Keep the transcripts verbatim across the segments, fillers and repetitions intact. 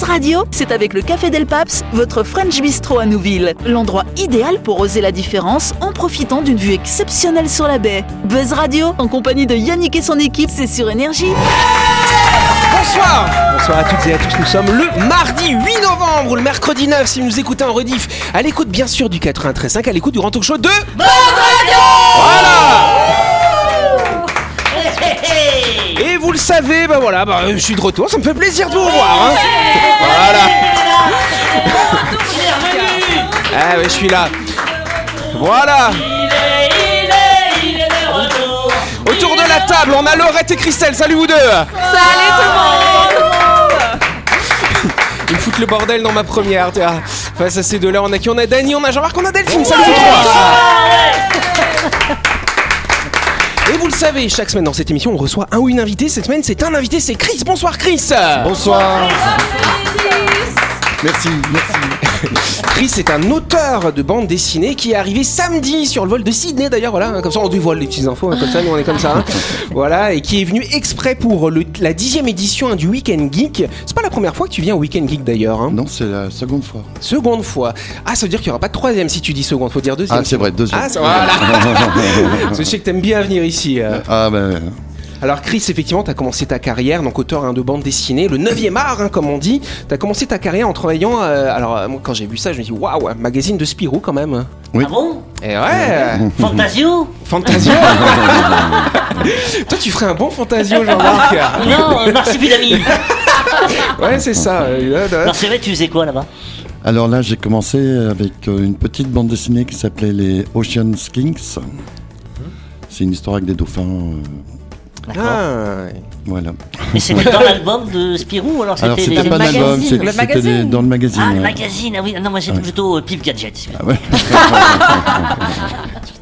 Buzz Radio, c'est avec le Café Del Paps, votre French Bistro à Nouville. L'endroit idéal pour oser la différence en profitant d'une vue exceptionnelle sur la baie. Buzz Radio, en compagnie de Yannick et son équipe, c'est sur Énergie. Bonsoir. Bonsoir à toutes et à tous, nous sommes le mardi huit novembre, le mercredi neuf, si vous nous écoutez en rediff, à l'écoute bien sûr du quatre-vingt-treize cinq, à l'écoute du Grand Talk Show de... Buzz Radio. Voilà. Et vous le savez, bah voilà, bah, je suis de retour, ça me fait plaisir de vous revoir. Hein. Voilà. Ah ouais, je suis là. Voilà. Autour de la table, on a Laurette et Christelle. Salut vous deux. Salut tout le monde. Ils foutent le bordel dans ma première. Face à ces deux-là, on a qui? On a Dany, on a Jean-Marc, on a Delphine. Salut vous trois. Et vous le savez, chaque semaine dans cette émission, on reçoit un ou une invitée. Cette semaine, c'est un invité, c'est Chris. Bonsoir, Chris. Bonsoir. Merci, merci. Chris est un auteur de bande dessinée qui est arrivé samedi sur le vol de Sydney, d'ailleurs, voilà, hein, comme ça on dévoile les petites infos, hein, comme ça, nous on est comme ça. Hein. Voilà, et qui est venu exprès pour le, la dixième édition hein, du Weekend Geek. C'est pas la première fois que tu viens au Weekend Geek, d'ailleurs. Hein. Non, c'est la seconde fois. Seconde fois. Ah, ça veut dire qu'il n'y aura pas de troisième si tu dis seconde, faut dire deuxième. Ah, c'est vrai, deuxième. Ah, ça, voilà. Parce que je sais que t'aimes bien venir ici. Euh. Ah, ben... Bah, ouais. Alors Chris, effectivement, tu as commencé ta carrière, donc auteur hein, de bande dessinée, le neuvième art, hein, comme on dit. Tu as commencé ta carrière en travaillant, euh, alors moi, quand j'ai vu ça, je me dis waouh, un magazine de Spirou quand même. Oui. Ah bon? Et ouais. Fantasio. Fantasio. Toi, tu ferais un bon Fantasio, Jean-Marc. Non, marsupilami. Ouais, c'est ça. Alors c'est vrai, tu faisais quoi là-bas? Alors là, j'ai commencé avec une petite bande dessinée qui s'appelait les Ocean Skinks. C'est une histoire avec des dauphins. Euh... Ah, voilà. Mais c'était dans l'album de Spirou ou alors c'était, alors, c'était les... pas l'album, c'était, le c'était les, dans le magazine. Ah, le magazine, ah oui, non, moi j'étais ah, plutôt euh, Pif Gadget. Ah ouais.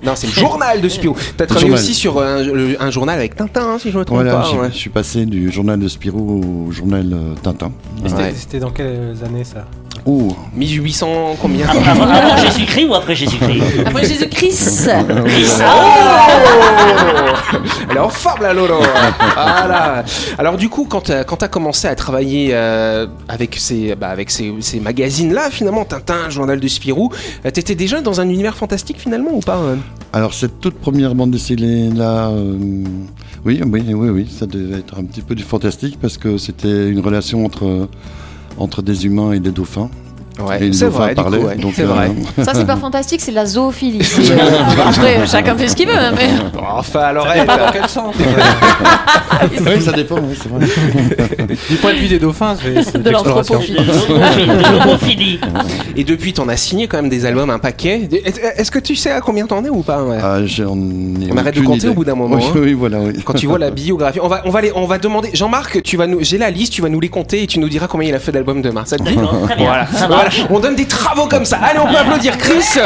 Non, c'est le journal de Spirou. T'as travaillé aussi sur un, un journal avec Tintin, hein, si je me trompe voilà, pas. Voilà, ouais. Je suis passé du journal de Spirou au journal euh, Tintin. Et c'était, ouais. C'était dans quelles années ça? Oh, mille huit cents combien? Après, avant, avant Jésus-Christ ou après Jésus-Christ? Après Jésus-Christ. Oh, elle est en forme la Lolo. Voilà. Alors du coup, quand t'as, quand t'as commencé à travailler euh, avec ces, bah, avec ces, ces magazines-là, finalement, Tintin, Journal de Spirou, euh, t'étais déjà dans un univers fantastique finalement ou pas euh? Alors cette toute première bande dessinée-là, euh, oui, oui, oui, oui, ça devait être un petit peu du fantastique parce que c'était une relation entre... Euh, entre des humains et des dauphins. Ouais, et les c'est dauphins vrai, parlaient, coup, ouais. Donc c'est euh, vrai. Ça, c'est pas fantastique, c'est de la zoophilie. C'est, euh, après, chacun fait ce qu'il veut. Mais... Bon, enfin, alors, elle, pas dans quel sens? Oui, ça dépend, oui, c'est vrai. Du point de vue des dauphins, c'est, c'est de l'anthropophilie. Et depuis, t'en as signé quand même des albums, un paquet. Est-ce que tu sais à combien t'en es ou pas? Ouais. Ah, j'en ai On arrête de compter idée. Au bout d'un moment. Oui, hein. Oui, voilà, oui. Quand tu vois la biographie, on va, on va, les, on va demander. Jean-Marc, tu vas nous, j'ai la liste, tu vas nous les compter et tu nous diras combien il a fait d'albums demain. Ça te dit? Voilà. On donne des travaux comme ça. Allez, on peut applaudir Chris.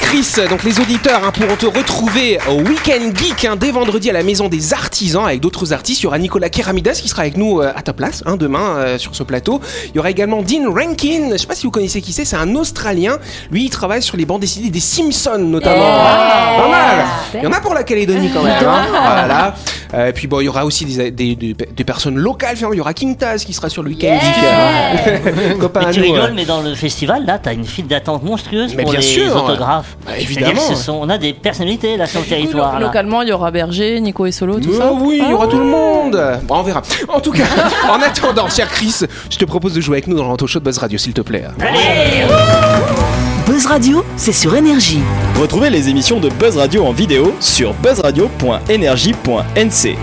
Chris, donc les auditeurs hein, pourront te retrouver au Weekend Geek hein, dès vendredi à la Maison des Artisans avec d'autres artistes. Il y aura Nicolas Kéramidas qui sera avec nous euh, à ta place hein, demain euh, sur ce plateau. Il y aura également Dean Rankin. Je ne sais pas si vous connaissez qui c'est, c'est un Australien. Lui, il travaille sur les bandes dessinées des Simpsons notamment. Hey hein. Pas mal. Il y en a pour la Calédonie quand même. Hein. Voilà. Euh, puis bon, il y aura aussi des, des, des, des personnes locales. Il y aura King Taz qui sera sur le Weekend Geek. Yeah. Mais tu rigoles, mais dans le festival, là, t'as une file d'attente monstrueuse mais pour bien les sûr, autographes. Bah, évidemment. Ce sont, on a des personnalités là sur le territoire. Coup, lo- localement, il y aura Berger, Nico et Solo, tout mais ça. Oui, il ah, y aura ouais. tout le monde. Bon, on verra. En tout cas, en attendant, cher Chris, je te propose de jouer avec nous dans le talk show de Buzz Radio, s'il te plaît. Allez. Buzz Radio, c'est sur Énergie. Retrouvez les émissions de Buzz Radio en vidéo sur buzz radio point énergie point n c.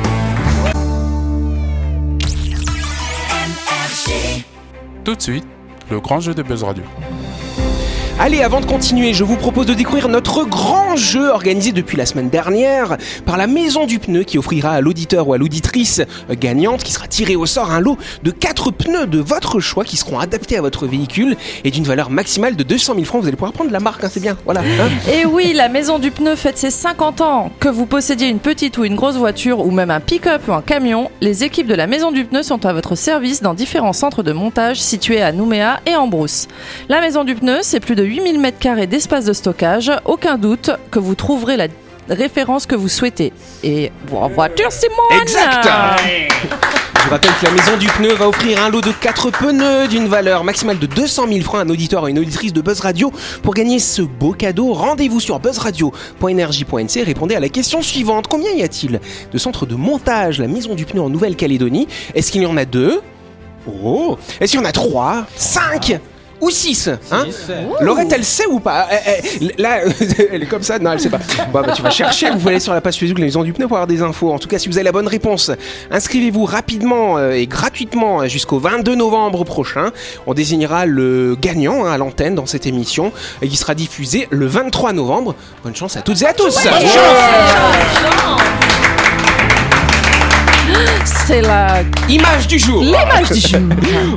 Tout de suite, le grand jeu de Buzz Radio. Allez, avant de continuer, je vous propose de découvrir notre grand jeu organisé depuis la semaine dernière par la Maison du Pneu qui offrira à l'auditeur ou à l'auditrice gagnante qui sera tiré au sort un lot de quatre pneus de votre choix qui seront adaptés à votre véhicule et d'une valeur maximale de deux cent mille francs. Vous allez pouvoir prendre la marque, hein, c'est bien, voilà. Hein. Et oui, la Maison du Pneu fête ses cinquante ans. Que vous possédiez une petite ou une grosse voiture ou même un pick-up ou un camion, les équipes de la Maison du Pneu sont à votre service dans différents centres de montage situés à Nouméa et en Brousse. La Maison du Pneu, c'est plus de huit mille mètres carrés d'espace de stockage. Aucun doute que vous trouverez la référence que vous souhaitez. Et en voiture, Simone. Exact. Je rappelle que la Maison du Pneu va offrir un lot de quatre pneus d'une valeur maximale de deux cent mille francs à un auditeur et une auditrice de Buzz Radio. Pour gagner ce beau cadeau, rendez-vous sur buzzradio point énergie point n c et répondez à la question suivante. Combien y a-t-il de centres de montage, la Maison du Pneu en Nouvelle-Calédonie? Est-ce qu'il y en a deux? Oh. Est-ce qu'il y en a trois? Cinq? Ou six, hein? Laurette, elle sait ou pas? elle, elle, Là, elle est comme ça, non, elle sait pas. Bon, bah, tu vas chercher, vous pouvez aller sur la page Facebook de la Maison du Pneu pour avoir des infos. En tout cas, si vous avez la bonne réponse, inscrivez-vous rapidement euh, et gratuitement jusqu'au vingt-deux novembre prochain. On désignera le gagnant hein, à l'antenne dans cette émission et qui sera diffusée le vingt-trois novembre. Bonne chance à toutes et à tous. Ouais, bonne chance. C'est la... image du jour. L'image du jour.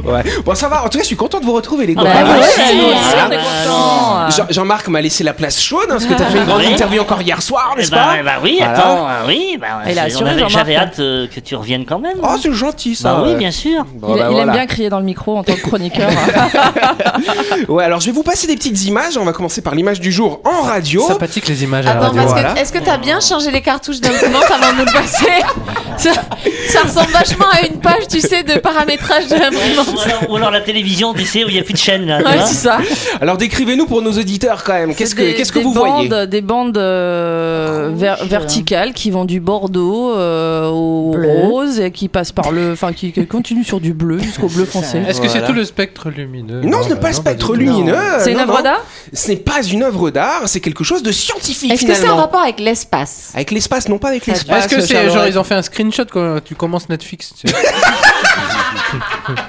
Ouais. Bon, ça va. En tout cas, je suis content de vous retrouver, les gars. Bah, ah, ouais, ouais, voilà. Content. Jean- Jean-Marc m'a laissé la place chaude, hein, parce que t'as fait une grande oui. interview encore hier soir, n'est-ce bah, pas bah, bah oui, voilà. attends, bah, oui. Bah, c'est, assuré, on avait, j'avais hâte euh, que tu reviennes quand même. Oh, c'est gentil, ça. Bah, oui, bien sûr. Bon, il bah, il voilà. aime bien crier dans le micro en tant que chroniqueur. Ouais, alors je vais vous passer des petites images. On va commencer par l'image du jour en radio. Sympathique, les images à la radio. Attends, parce que, est-ce que t'as bien changé les cartouches d'un moment avant de nous passer? Ça ressemble vachement à une page, tu sais, de paramétrage de l'imprimante. Ou alors, ou alors la télévision, tu sais, où il n'y a plus de chaîne. Là, ouais, c'est ça. Alors décrivez-nous pour nos auditeurs quand même. Qu'est-ce des, que, qu'est-ce que vous bandes, voyez? Des bandes euh, ver- verticales qui vont du bordeaux euh, au bleu. Rose et qui passent par le, enfin qui, qui continuent sur du bleu jusqu'au bleu foncé. Est-ce que voilà. c'est tout le spectre lumineux? Non, ce n'est pas le spectre non, lumineux. C'est une œuvre d'art? Ce n'est pas une œuvre d'art. C'est quelque chose de scientifique. Est-ce finalement. que c'est un rapport avec l'espace? Avec l'espace, non pas avec l'espace. Est-ce que c'est genre ils ont fait un screenshot quand tu commences Netflix, tu vois.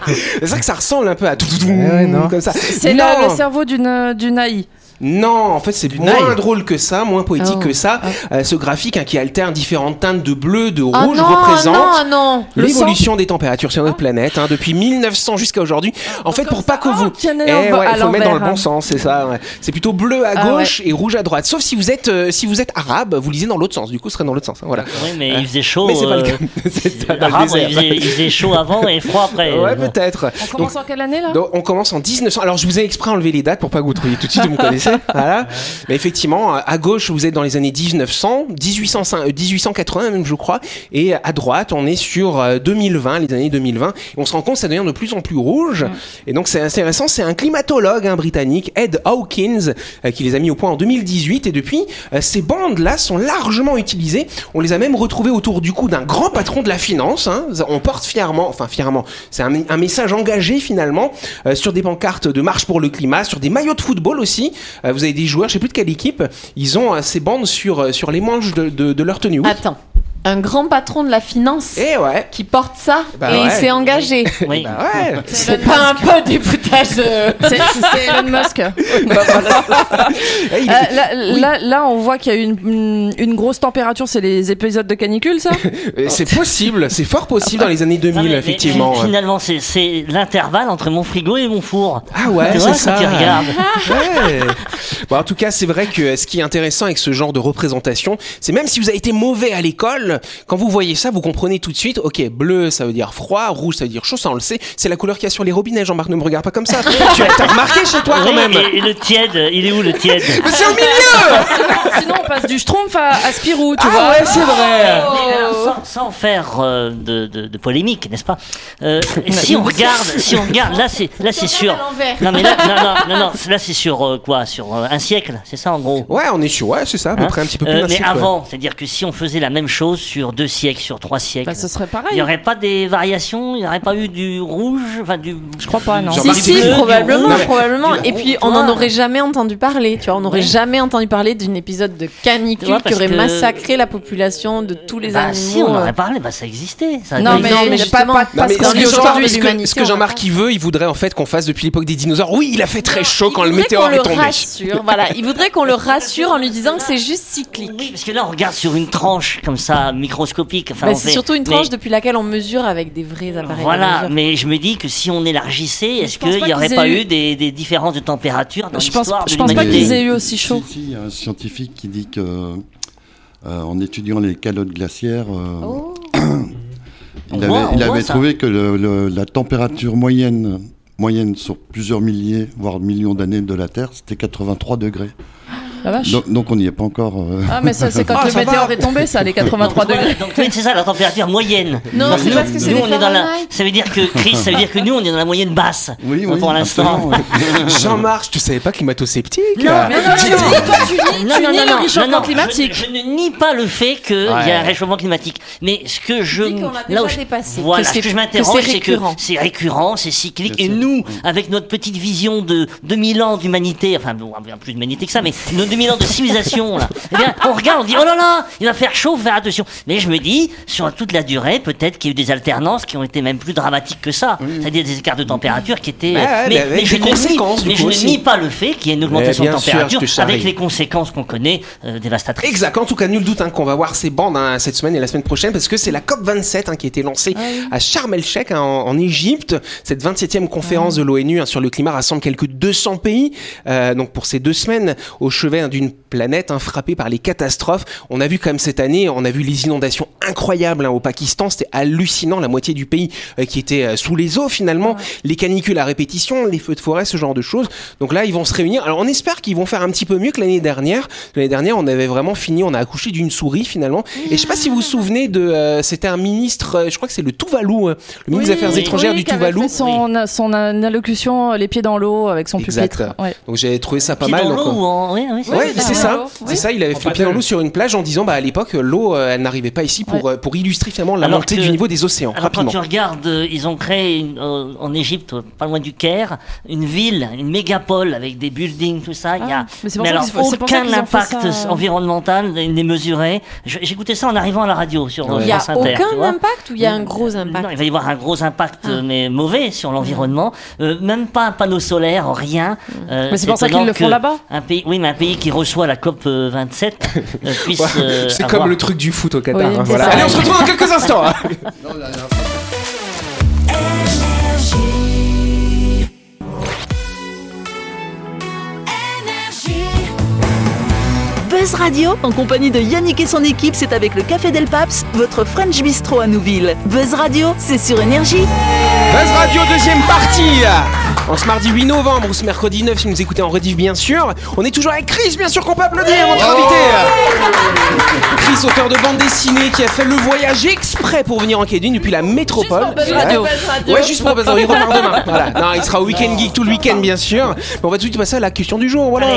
C'est vrai que ça ressemble un peu à tout ouais, comme ça. C'est le, le cerveau d'une, d'une A I. Non, en fait, c'est du moins naïf. drôle que ça, moins poétique oh. que ça. Oh. Euh, ce graphique hein, qui alterne différentes teintes de bleu, de rouge, oh non, représente non, non. l'évolution des températures sur notre planète hein, depuis mille neuf cents jusqu'à aujourd'hui. En fait, pour pas que vous, eh, ouais, il faut mettre dans le bon sens, c'est ça. Ouais. C'est plutôt bleu à gauche ah ouais. et rouge à droite. Sauf si vous êtes, euh, si vous êtes arabe, vous lisez dans l'autre sens. Du coup, ce serait dans l'autre sens. Hein, voilà. Oui, mais euh, il faisait chaud. Mais c'est pas le cas. Euh, c'est pas l'arabe, le il, faisait, il faisait chaud avant et froid après. Ouais, bon. peut-être. On commence donc, en quelle année là donc, on commence en dix-neuf cents. Alors, je vous ai exprès enlevé les dates pour pas que vous trouviez tout de suite. Vous connaissez. Voilà. Mais effectivement, à gauche, vous êtes dans les années mille neuf cents, mille huit cent quatre-vingts même, je crois. Et à droite, on est sur deux mille vingt, les années deux mille vingt. Et on se rend compte que ça devient de plus en plus rouge. Et donc, c'est intéressant. C'est un climatologue hein, britannique, Ed Hawkins, euh, qui les a mis au point en deux mille dix-huit. Et depuis, euh, ces bandes-là sont largement utilisées. On les a même retrouvées autour du cou d'un grand patron de la finance. Hein. On porte fièrement, enfin fièrement, c'est un, un message engagé finalement, euh, sur des pancartes de marche pour le climat, sur des maillots de football aussi. Vous avez des joueurs, je sais plus de quelle équipe, ils ont ces bandes sur, sur les manches de, de, de leur tenue. Attends, un grand patron de la finance et ouais. qui porte ça bah et ouais. il s'est engagé. Oui. Bah ouais. C'est, c'est pas Musk. Un peu du foutage. Euh... C'est, c'est Elon Musk. euh, là, là, là, on voit qu'il y a eu une, une grosse température. C'est les épisodes de canicule, ça? C'est possible, c'est fort possible dans les années deux mille, non, mais, effectivement. Mais, finalement, c'est, c'est l'intervalle entre mon frigo et mon four. Ah ouais, c'est, c'est ça. Tu regardes. Ouais. Bon, en tout cas, c'est vrai que ce qui est intéressant avec ce genre de représentation, c'est même si vous avez été mauvais à l'école, quand vous voyez ça, vous comprenez tout de suite. Ok, bleu, ça veut dire froid, rouge, ça veut dire chaud, ça on le sait. C'est la couleur qu'il y a sur les robinets. Jean-Marc, ne me regarde pas comme ça. Tu as remarqué chez toi quand même. Et, et le tiède, il est où le tiède? Mais c'est au milieu. sinon, sinon, on passe du Schtroumpf à, à Spirou, tu ah vois. Ouais, c'est vrai. Oh là, sans, sans faire euh, de, de, de polémique, n'est-ce pas euh, Si on regarde, si on regarde, là c'est là c'est sûr. Non mais là, non, non, non, là c'est sur euh, quoi? Sur euh, un siècle, c'est ça en gros. Ouais, on est sur, ouais, c'est ça, à peu hein près un petit peu plus. Euh, mais siècle, avant, ouais. c'est-à-dire que si on faisait la même chose sur deux siècles, sur trois siècles. Bah, ce serait pareil. Il n'y aurait pas des variations, il n'y aurait pas eu du rouge, enfin du. Je crois pas, non. Si, si, bleu, probablement, probablement. Et puis on n'en aurait jamais entendu parler, tu vois. On n'aurait ouais. jamais entendu parler d'un épisode de canicule ouais, qui aurait que... massacré la population de tous les bah, animaux. Si, on en aurait parlé, bah, ça existait. Ça non, mais, non, mais, mais pas, pas, pas parce qu'aujourd'hui, ce que, ce que Jean-Marc il veut, il voudrait en fait qu'on fasse depuis l'époque des dinosaures. Oui, il a fait très chaud quand le météore est tombé. Voilà, il voudrait qu'on le rassure en lui disant que c'est juste cyclique. Parce que là, on regarde sur une tranche comme ça. Microscopique. Enfin, bah, c'est fait... surtout une tranche mais... depuis laquelle on mesure avec des vrais appareils. Voilà, mais je me dis que si on élargissait, mais est-ce qu'il n'y aurait pas eu des, des différences de température dans je l'histoire pense, de l'humanité? Je pense pas qu'ils aient eu aussi chaud. Si, si, un scientifique qui dit que, euh, en étudiant les calottes glaciaires, euh, oh. il avait, voit, il avait trouvé que le, le, la température moyenne, moyenne sur plusieurs milliers, voire millions d'années de la Terre, c'était quatre-vingt-trois degrés. La vache. Donc, donc on n'y est pas encore. Euh... Ah, mais ça, c'est quand ah, le météore est tombé, ça, les quatre-vingt-trois donc, degrés. Donc, c'est ça, la température moyenne. Non, parce c'est nous, parce que nous, c'est nous, on est dans la. Ça veut dire que Chris, ça veut dire que nous, on est dans la moyenne basse. Oui, oui. Pour l'instant. Jean-Marc, tu savais pas climato-sceptique ? Non, mais non, non, non, non, non, non, climatique. Je ne nie pas le fait qu'il y a un réchauffement climatique, mais ce que je là où dépassé. Voilà, ce que je m'interroge, c'est que c'est récurrent, c'est cyclique, et nous, avec notre petite vision de deux mille ans d'humanité, enfin, bon, plus d'humanité que ça, mais nos deux mille ans de civilisation, là, eh bien, on regarde, on dit, oh là là, il va faire chaud, faire attention. Mais je me dis, sur toute la durée, peut-être qu'il y a eu des alternances qui ont été même plus dramatiques que ça, oui. C'est-à-dire des écarts de température qui étaient. Ah, mais, mais, je conséquences, nie, mais je ne nie pas le fait qu'il y ait une augmentation de température sûr, avec les conséquences qu'on connaît euh, dévastatrices. Exact, en tout cas, nul doute hein, qu'on va voir ces bandes hein, cette semaine et la semaine prochaine, parce que c'est la C O P vingt-sept hein, qui a été lancée ah, oui. à Sharm el-Sheikh hein, en Égypte. Cette vingt-septième conférence ah. de l'ONU hein, sur le climat rassemble quelques deux cents pays. Euh, donc pour ces deux semaines au chevet d'une planète hein, frappée par les catastrophes. On a vu quand même cette année, on a vu les inondations incroyables hein, au Pakistan, c'était hallucinant, la moitié du pays euh, qui était euh, sous les eaux finalement, ouais. Les canicules à répétition, les feux de forêt, ce genre de choses. Donc là, ils vont se réunir. Alors on espère qu'ils vont faire un petit peu mieux que l'année dernière. L'année dernière, on avait vraiment fini, on a accouché d'une souris finalement. Yeah. Et je sais pas si vous vous souvenez de euh, c'était un ministre, euh, je crois que c'est le Tuvalu, euh, le ministre oui, des Affaires oui, étrangères oui, du Tuvalu. Son, oui. son allocution les pieds dans l'eau avec son pupitre. Ouais. Donc j'avais trouvé ça pas pieds mal dans donc, l'eau, en... oui, oui, ouais, c'est, c'est ça. Oui. C'est ça, il avait fait pieds dans l'eau sur une plage en disant bah à l'époque l'eau elle n'arrivait pas ici pour ouais. pour illustrer finalement la alors montée que, du niveau des océans. Alors rapidement. Quand tu regardes, ils ont créé une, euh, en Égypte pas loin du Caire, une ville, une mégapole avec des buildings tout ça, ah, il y a mais, mais alors c'est aucun impact ça... environnemental n'est mesuré. J'écoutais ça en arrivant à la radio sur ouais. France Inter. Il y a aucun impact ou il y a un gros impact. Non, il va y avoir un gros impact ah. mais mauvais sur l'environnement, euh, même pas un panneau solaire, rien. Euh, mais c'est pour ça qu'ils le font là-bas. Un pays, oui, mais un pays qui reçoit la C O P vingt-sept euh, puisse. Euh, c'est avoir... comme le truc du foot au Qatar. Oui, hein, voilà. Allez, on se retrouve dans quelques instants. Hein. Non, là, là. Buzz Radio, en compagnie de Yannick et son équipe, c'est avec le Café Del Paps, votre French Bistro à Nouville. Buzz Radio, c'est sur Énergie. Buzz Radio, deuxième partie. En ce mardi huit novembre ou ce mercredi neuf, si vous nous écoutez en rediff, bien sûr. On est toujours avec Chris, bien sûr qu'on peut applaudir, ouais notre invité. Ouais Chris, auteur de bande dessinée, qui a fait le voyage exprès pour venir en Quédune depuis la métropole. Juste pour Buzz Radio. Ouais, juste pour Buzz Radio. Il repart demain. Voilà. Non, il sera au Weekend Geek tout le week-end, bien sûr. Mais on va tout de suite passer à la question du jour. Voilà.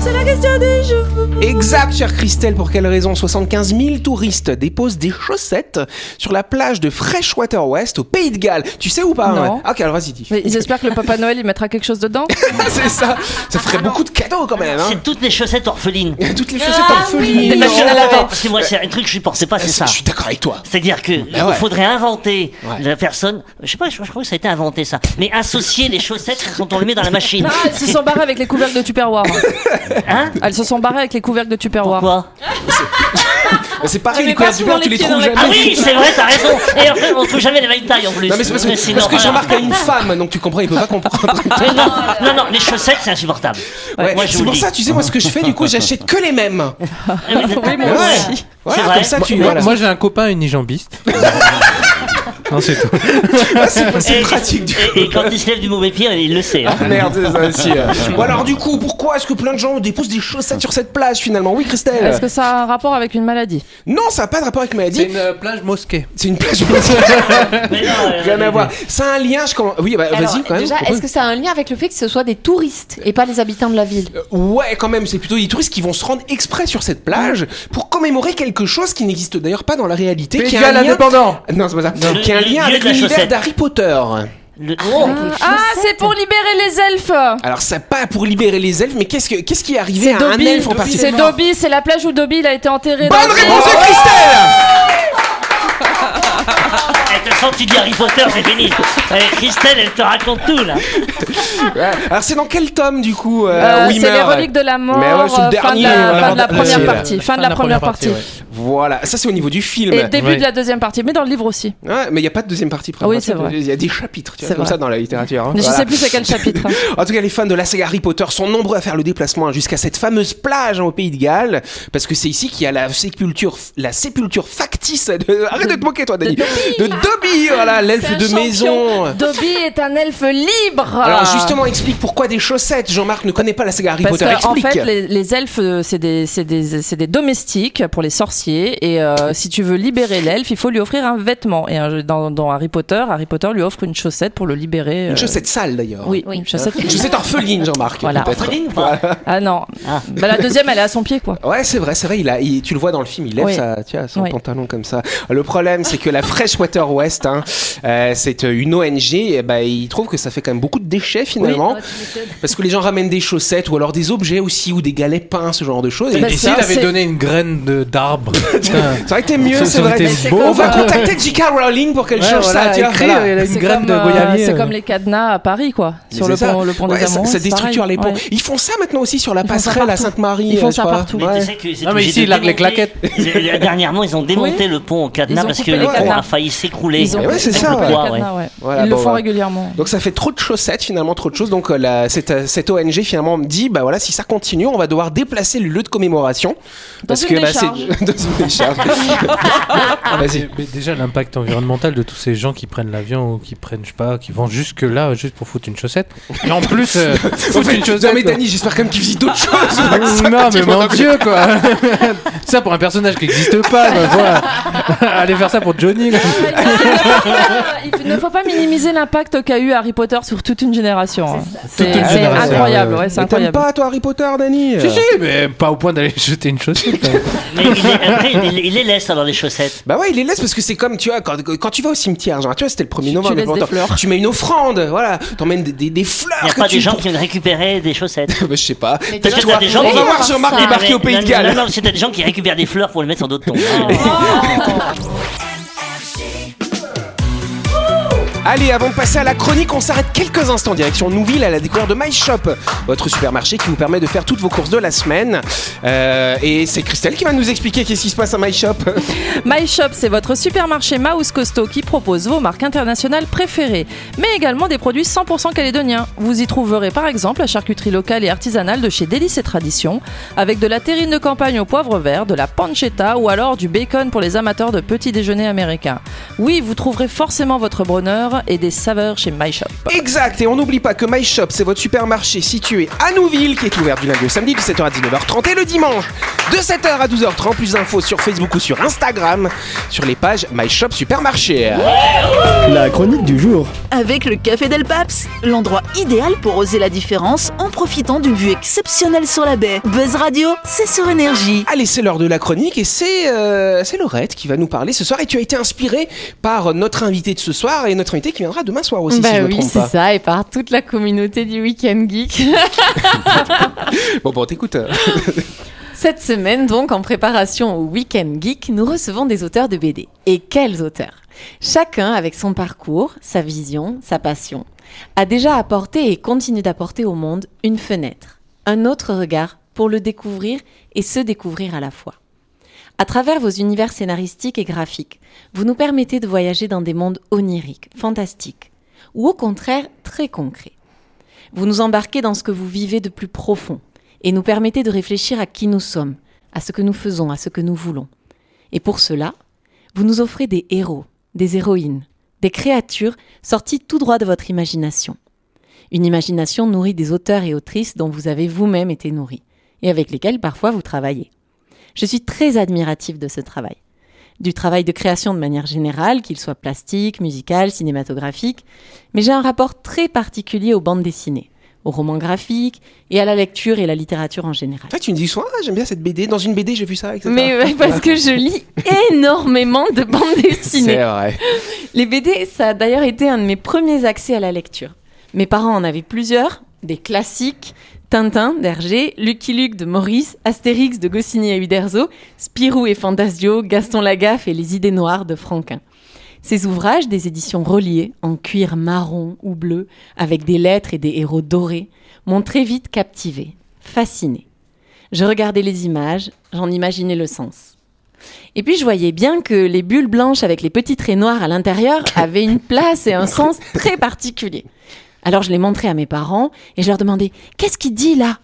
C'est la question du jour. Exact, chère Christelle, pour quelle raison soixante-quinze mille touristes déposent des chaussettes sur la plage de Freshwater West au Pays de Galles? Tu sais ou pas non. Hein ok, alors vas-y, dis. Mais ils espèrent que le Papa Noël, il mettra quelque chose dedans. C'est ça. Ça ferait beaucoup de cadeaux quand même. Hein. C'est toutes les chaussettes orphelines. toutes les chaussettes ah, orphelines. Oui. Parce que moi, c'est un truc que je ne pensais pas, c'est, c'est ça. Je suis d'accord avec toi. C'est-à-dire que bah ouais. il faudrait inventer ouais. la personne. Je sais pas, je crois que ça a été inventé ça. Mais associer les chaussettes quand on les met dans la machine. Ah, ils se sont barrés avec les couvercles de Tupperware. Hein? Elles se sont barrées avec les couvercles de Tupperware. Pourquoi? C'est, c'est pareil, les couvercles de Tupperware, tu les trouves jamais. Ah oui, c'est vrai, t'as raison. Et en fait, on trouve jamais les mailles de taille en plus. Non, mais c'est parce que, mais sinon, parce que Jean-Marc a une femme, donc tu comprends, il peut pas comprendre. Mais non, non, non, les chaussettes, c'est insupportable. Ouais, moi, c'est pour dis. Ça, tu sais, moi, ce que je fais, du coup, j'achète que les mêmes. Oui, mais ouais. Voilà, c'est vrai. Comme ça, tu, moi, voilà. Moi, j'ai un copain unijambiste. Non, c'est tout. Ah, c'est c'est et, pratique du et, coup. Et quand il se lève du mauvais pied, il le sait. Hein. Ah merde, c'est ça aussi. Bon, alors, du coup, pourquoi est-ce que plein de gens déposent des chaussettes sur cette plage finalement? Oui, Christelle. Est-ce que ça a un rapport avec une maladie? Non, ça n'a pas de rapport avec une maladie. C'est une euh, plage mosquée. C'est une plage mosquée. Mais non, rien à voir. Ça a un lien, je commence. Oui, bah alors, vas-y quand même. Déjà, est-ce que ça a un lien avec le fait que ce soit des touristes et pas les habitants de la ville? euh, Ouais, quand même, c'est plutôt des touristes qui vont se rendre exprès sur cette plage pour commémorer quelque chose qui n'existe d'ailleurs pas dans la réalité. Pays de Galles indépendant. Non, c'est pas ça. Non. Qui a un lien avec l'univers d'Harry Potter. Le... Oh. Ah, c'est pour libérer les elfes. Alors, c'est pas pour libérer les elfes, mais qu'est-ce, que, qu'est-ce qui est arrivé c'est à Dobby, un elfe en particulier? C'est Dobby, c'est la plage où Dobby il a été enterré. Bonne dans réponse de Christelle. De toute façon, tu dis Harry Potter, c'est fini. Allez, Christelle, elle te raconte tout là. Ouais. Alors, c'est dans quel tome du coup euh, euh, où il c'est meurt, les Reliques de la Mort. Mais ouais, c'est le dernier, fin de la, euh, fin de la, la première partie. Fin de la, la première partie. partie ouais. Voilà, ça c'est au niveau du film. Et le début ouais. de la deuxième partie, mais dans le livre aussi. Ouais, mais il n'y a pas de deuxième partie. Ah oui, c'est vrai. Il y a des chapitres, tu vois, comme vrai. ça dans la littérature. Hein. Je ne voilà. sais plus c'est quel chapitre. Hein. En tout cas, les fans de la saga Harry Potter sont nombreux à faire le déplacement hein, jusqu'à cette fameuse plage hein, au Pays de Galles, parce que c'est ici qu'il y a la sépulture, la sépulture factice. De... Arrête de, de te moquer, toi, Dani. De Dobby, de Dobby voilà, l'elfe de maison. Dobby est un elfe libre. Alors justement, explique pourquoi des chaussettes. Jean-Marc ne connaît pas la saga Harry parce Potter. Parce qu'en fait, les, les elfes, c'est des, c'est des, c'est des domestiques pour les sorciers. Et euh, si tu veux libérer l'elfe, il faut lui offrir un vêtement. Et un, dans, dans Harry Potter, Harry Potter lui offre une chaussette pour le libérer. Euh... Une chaussette sale d'ailleurs. Oui, oui. Une chaussette. Une chaussette orpheline, Jean-Marc. Voilà. Orpheline. Voilà. Ah non. Ah. Bah, la deuxième, elle est à son pied, quoi. Ouais, c'est vrai, c'est vrai. Il a, il, tu le vois dans le film, il lève oui. sa, tu vois, son oui. pantalon comme ça. Le problème, c'est que la Freshwater West, hein, euh, c'est une O N G. Et bah, ils trouvent que ça fait quand même beaucoup de déchets finalement, oui. parce que les gens ramènent des chaussettes ou alors des objets aussi ou des galets peints, ce genre de choses. Et s'il avait donné une graine de, d'arbre. Ça aurait été mieux, ça, c'est ça vrai. C'est on va euh... contacter J K Rowling pour qu'elle ouais, change voilà, ça. Écrit, voilà. Elle a une c'est graine comme, de goyamier. C'est euh... comme les cadenas à Paris, quoi. Mais sur le pont, le pont ouais, des Amants. Ça, ça déstructure pareil. les ponts. Ouais. Ils font ça maintenant aussi sur la ils passerelle à Sainte-Marie. Ils font ça partout. Mais ouais. tu sais non, mais ici, ils larguent les claquettes. Dernièrement, ils ont démonté le pont au cadenas parce que le pont a failli s'écrouler. C'est ça. Ils le font régulièrement. Donc ça fait trop de chaussettes, finalement, trop de choses. Donc cette O N G, finalement, me dit bah voilà, si ça continue, on va devoir déplacer le lieu de commémoration. Parce que là, c'est. Vas-y. Mais déjà l'impact environnemental de tous ces gens qui prennent l'avion ou qui prennent je sais pas, qui vont jusque là juste pour foutre une chaussette. Et en plus, euh, foutre une chaussette. Non mais Dani, j'espère quand même qu'ils visitent d'autres choses. Non, non mais mon Dieu quoi. Ça pour un personnage qui n'existe pas. Quoi, voilà. Allez faire ça pour Johnny. Quoi. Il ne faut pas minimiser l'impact qu'a eu Harry Potter sur toute une génération. Hein. C'est, toute une c'est génération, incroyable. Ouais, c'est mais incroyable. T'aimes pas toi Harry Potter, Dani? Si si, mais pas au point d'aller jeter une chaussette. Il, est, après, il, il les laisse dans les chaussettes. Bah ouais, il les laisse parce que c'est comme tu vois quand, quand tu vas au cimetière, genre tu vois c'était le premier novembre, tu, tu, fleurs. tu mets une offrande, voilà, t'emmènes des, des, des fleurs. Il y a pas des gens pour... qui viennent récupérer des chaussettes. Bah je sais pas. Mais peut-être toi. Des gens on va voir Jean-Marc débarquer au Pays de Galles. Non, non, non, c'est des gens qui récupèrent des fleurs pour les mettre sur d'autres tombes. Allez, avant de passer à la chronique, on s'arrête quelques instants direction Nouville à la découverte de MyShop, votre supermarché qui vous permet de faire toutes vos courses de la semaine. Euh, et c'est Christelle qui va nous expliquer qu'est-ce qui se passe à MyShop. MyShop, c'est votre supermarché Maus costaud qui propose vos marques internationales préférées, mais également des produits cent pour cent calédoniens. Vous y trouverez par exemple la charcuterie locale et artisanale de chez Délices et Tradition, avec de la terrine de campagne au poivre vert, de la pancetta ou alors du bacon pour les amateurs de petits déjeuners américains. Oui, vous trouverez forcément votre bonheur et des saveurs chez MyShop. Exact, et on n'oublie pas que MyShop, c'est votre supermarché situé à Nouville, qui est ouvert du lundi au samedi de sept heures à dix-neuf heures trente et le dimanche de sept heures à douze heures trente. Plus d'infos sur Facebook ou sur Instagram, sur les pages MyShop Supermarché. La chronique du jour. Avec le Café Del Paps, l'endroit idéal pour oser la différence en profitant d'une vue exceptionnelle sur la baie. Buzz Radio, c'est sur Énergie. Allez, c'est l'heure de la chronique et c'est, euh, c'est Laurette qui va nous parler ce soir. Et tu as été inspirée par notre invité de ce soir et notre invité qui viendra demain soir aussi, bah si je ne oui, me trompe pas. Bah oui, c'est ça, et par toute la communauté du Weekend Geek. Bon, bon, t'écoutes. Cette semaine, donc, en préparation au Weekend Geek, nous recevons des auteurs de B D. Et quels auteurs ? Chacun, avec son parcours, sa vision, sa passion, a déjà apporté et continue d'apporter au monde une fenêtre, un autre regard pour le découvrir et se découvrir à la fois. À travers vos univers scénaristiques et graphiques, vous nous permettez de voyager dans des mondes oniriques, fantastiques, ou au contraire très concrets. Vous nous embarquez dans ce que vous vivez de plus profond et nous permettez de réfléchir à qui nous sommes, à ce que nous faisons, à ce que nous voulons. Et pour cela, vous nous offrez des héros, des héroïnes, des créatures sorties tout droit de votre imagination. Une imagination nourrie des auteurs et autrices dont vous avez vous-même été nourri et avec lesquels parfois vous travaillez. Je suis très admirative de ce travail. Du travail de création de manière générale, qu'il soit plastique, musical, cinématographique, mais j'ai un rapport très particulier aux bandes dessinées, aux romans graphiques et à la lecture et la littérature en général. Ah, tu me dis souvent, ah, j'aime bien cette B D, dans une B D j'ai vu ça, et cetera. Mais ouais, parce que je lis énormément de bandes dessinées. C'est vrai. Les B D, ça a d'ailleurs été un de mes premiers accès à la lecture. Mes parents en avaient plusieurs, des classiques, Tintin, Berger, Lucky Luke de Morris, Astérix de Goscinny et Uderzo, Spirou et Fantasio, Gaston Lagaffe et Les idées noires de Rankin. Ces ouvrages, des éditions reliées, en cuir marron ou bleu, avec des lettres et des héros dorés, m'ont très vite captivée, fascinée. Je regardais les images, j'en imaginais le sens. Et puis, je voyais bien que les bulles blanches avec les petits traits noirs à l'intérieur avaient une place et un sens très particuliers. Alors, je les montrais à mes parents et je leur demandais « Qu'est-ce qu'il dit là ?»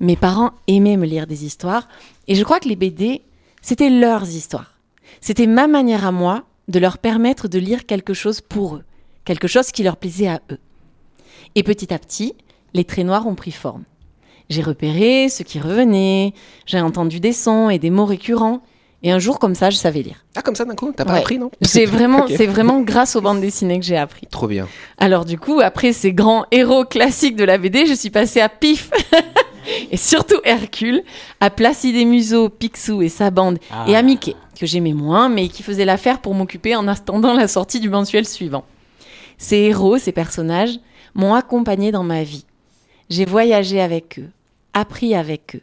Mes parents aimaient me lire des histoires et je crois que les B D, c'était leurs histoires. C'était ma manière à moi de leur permettre de lire quelque chose pour eux, quelque chose qui leur plaisait à eux. Et petit à petit, les traits noirs ont pris forme. J'ai repéré ce qui revenait, j'ai entendu des sons et des mots récurrents. Et un jour, comme ça, je savais lire. Ah, comme ça, d'un coup, t'as pas ouais. appris, non ? J'ai vraiment, okay. C'est vraiment grâce aux bandes dessinées que j'ai appris. Trop bien. Alors du coup, après ces grands héros classiques de la B D, je suis passée à Pif et surtout Hercule, à Placide et Museau, Picsou et sa bande, ah. et à Mickey, que j'aimais moins, mais qui faisait l'affaire pour m'occuper en attendant la sortie du mensuel suivant. Ces héros, ces personnages, m'ont accompagnée dans ma vie. J'ai voyagé avec eux, appris avec eux,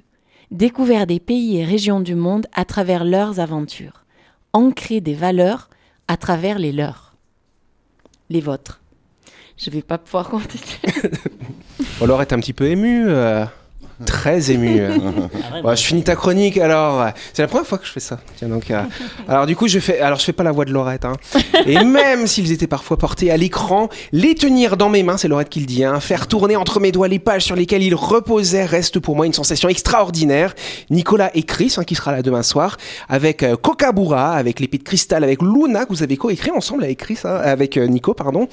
découvert des pays et régions du monde à travers leurs aventures, ancré des valeurs à travers les leurs. Les vôtres. Je ne vais pas pouvoir continuer. Alors, est un petit peu ému. Euh... Très ému. Ouais, je finis ta chronique. Alors, c'est la première fois que je fais ça. Tiens, donc, euh, alors du coup, je fais. Alors, je fais pas la voix de Laurette. Hein. Et même s'ils étaient parfois portés à l'écran, les tenir dans mes mains, c'est Laurette qui le dit. Hein, faire tourner entre mes doigts les pages sur lesquelles ils reposaient reste pour moi une sensation extraordinaire. Nicolas et Chris, hein, qui sera là demain soir, avec euh, Kokabura, avec l'épée de cristal, avec Luna que vous avez co-écrit ensemble avec Chris, hein, avec euh, Nico, pardon,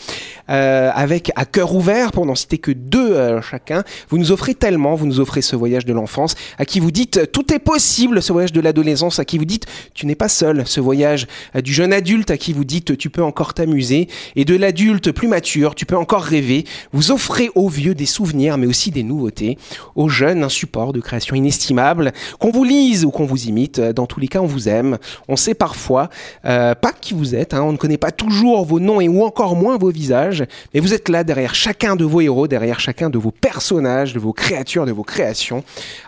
euh, avec à cœur ouvert, pour n'en citer que deux euh, chacun. Vous nous offrez tellement, vous nous offrez ce voyage de l'enfance, à qui vous dites tout est possible, ce voyage de l'adolescence, à qui vous dites tu n'es pas seul, ce voyage du jeune adulte, à qui vous dites tu peux encore t'amuser, et de l'adulte plus mature, tu peux encore rêver. Vous offrez aux vieux des souvenirs, mais aussi des nouveautés, aux jeunes un support de création inestimable. Qu'on vous lise ou qu'on vous imite, dans tous les cas on vous aime, on sait parfois euh, pas qui vous êtes, hein. On ne connaît pas toujours vos noms et ou encore moins vos visages, mais vous êtes là derrière chacun de vos héros, derrière chacun de vos personnages, de vos créatures, de vos créatures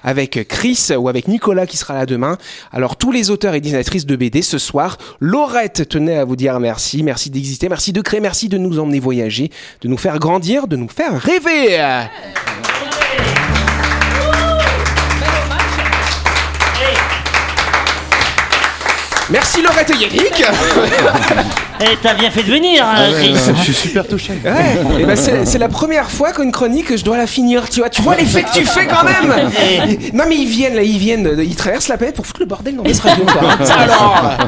avec Chris ou avec Nicolas qui sera là demain. Alors tous les auteurs et dessinatrices de B D ce soir, Laurette tenait à vous dire merci, merci d'exister, merci de créer, merci de nous emmener voyager, de nous faire grandir, de nous faire rêver. Merci Laurette et Yannick. Et t'as bien fait de venir, ah ouais, Chris. Je suis super touché. Ouais. Et ben c'est, c'est la première fois qu'une chronique, je dois la finir. Tu vois, tu vois l'effet que tu fais quand même. Non mais ils viennent là, ils viennent, ils traversent la planète pour foutre le bordel dans cette radio. Quoi. Alors,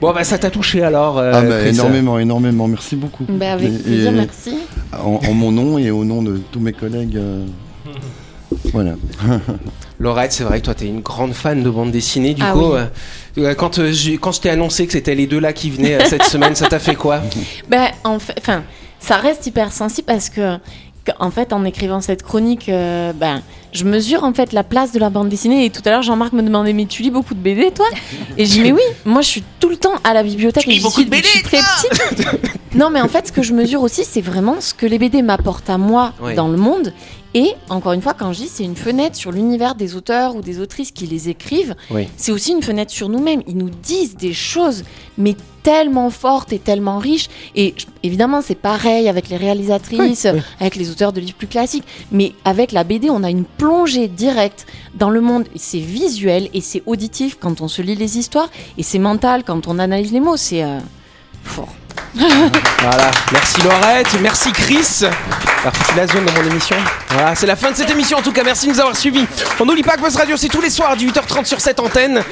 bon bah ça t'a touché alors. Euh, ah bah, énormément, énormément. Merci beaucoup. Bah avec et, plaisir, et merci. En, en mon nom et au nom de tous mes collègues. Euh... Voilà. Laurette, c'est vrai que toi t'es une grande fan de bande dessinée, du ah coup oui. euh, quand, euh, je, quand je t'ai annoncé que c'était les deux là qui venaient euh, cette semaine, ça t'a fait quoi ? Ben en fait, enfin, ça reste hyper sensible parce que en fait en écrivant cette chronique, euh, ben je mesure en fait la place de la bande dessinée. Et tout à l'heure Jean-Marc me demandait mais tu lis beaucoup de B D toi ? Et je dis mais oui, moi je suis tout le temps à la bibliothèque. Tu lis beaucoup de B D, je suis très petite. Non mais en fait ce que je mesure aussi c'est vraiment ce que les B D m'apportent à moi oui. dans le monde. Et, encore une fois, quand je dis, c'est une fenêtre sur l'univers des auteurs ou des autrices qui les écrivent. Oui. C'est aussi une fenêtre sur nous-mêmes. Ils nous disent des choses, mais tellement fortes et tellement riches. Et je, évidemment, c'est pareil avec les réalisatrices, oui, oui. avec les auteurs de livres plus classiques. Mais avec la B D, on a une plongée directe dans le monde. C'est visuel et c'est auditif quand on se lit les histoires. Et c'est mental quand on analyse les mots. C'est euh, fort. Voilà, merci Laurette, merci Chris. Partie de la zone dans mon émission. Voilà, c'est la fin de cette émission en tout cas. Merci de nous avoir suivis. On n'oublie pas que Buzz Radio c'est tous les soirs du huit heures trente sur cette antenne.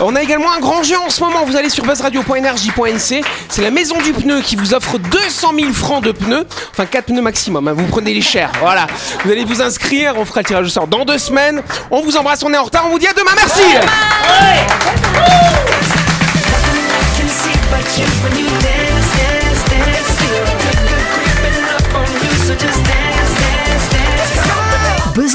On a également un grand jeu en ce moment. Vous allez sur buzzradio point énergie point n c. C'est la Maison du Pneu qui vous offre deux cent mille francs de pneus. Enfin quatre pneus maximum. Hein. Vous prenez les chers. Voilà. Vous allez vous inscrire. On fera le tirage au sort dans deux semaines. On vous embrasse. On est en retard. On vous dit à demain. Merci. Ouais, ouais. Ouais. Buzz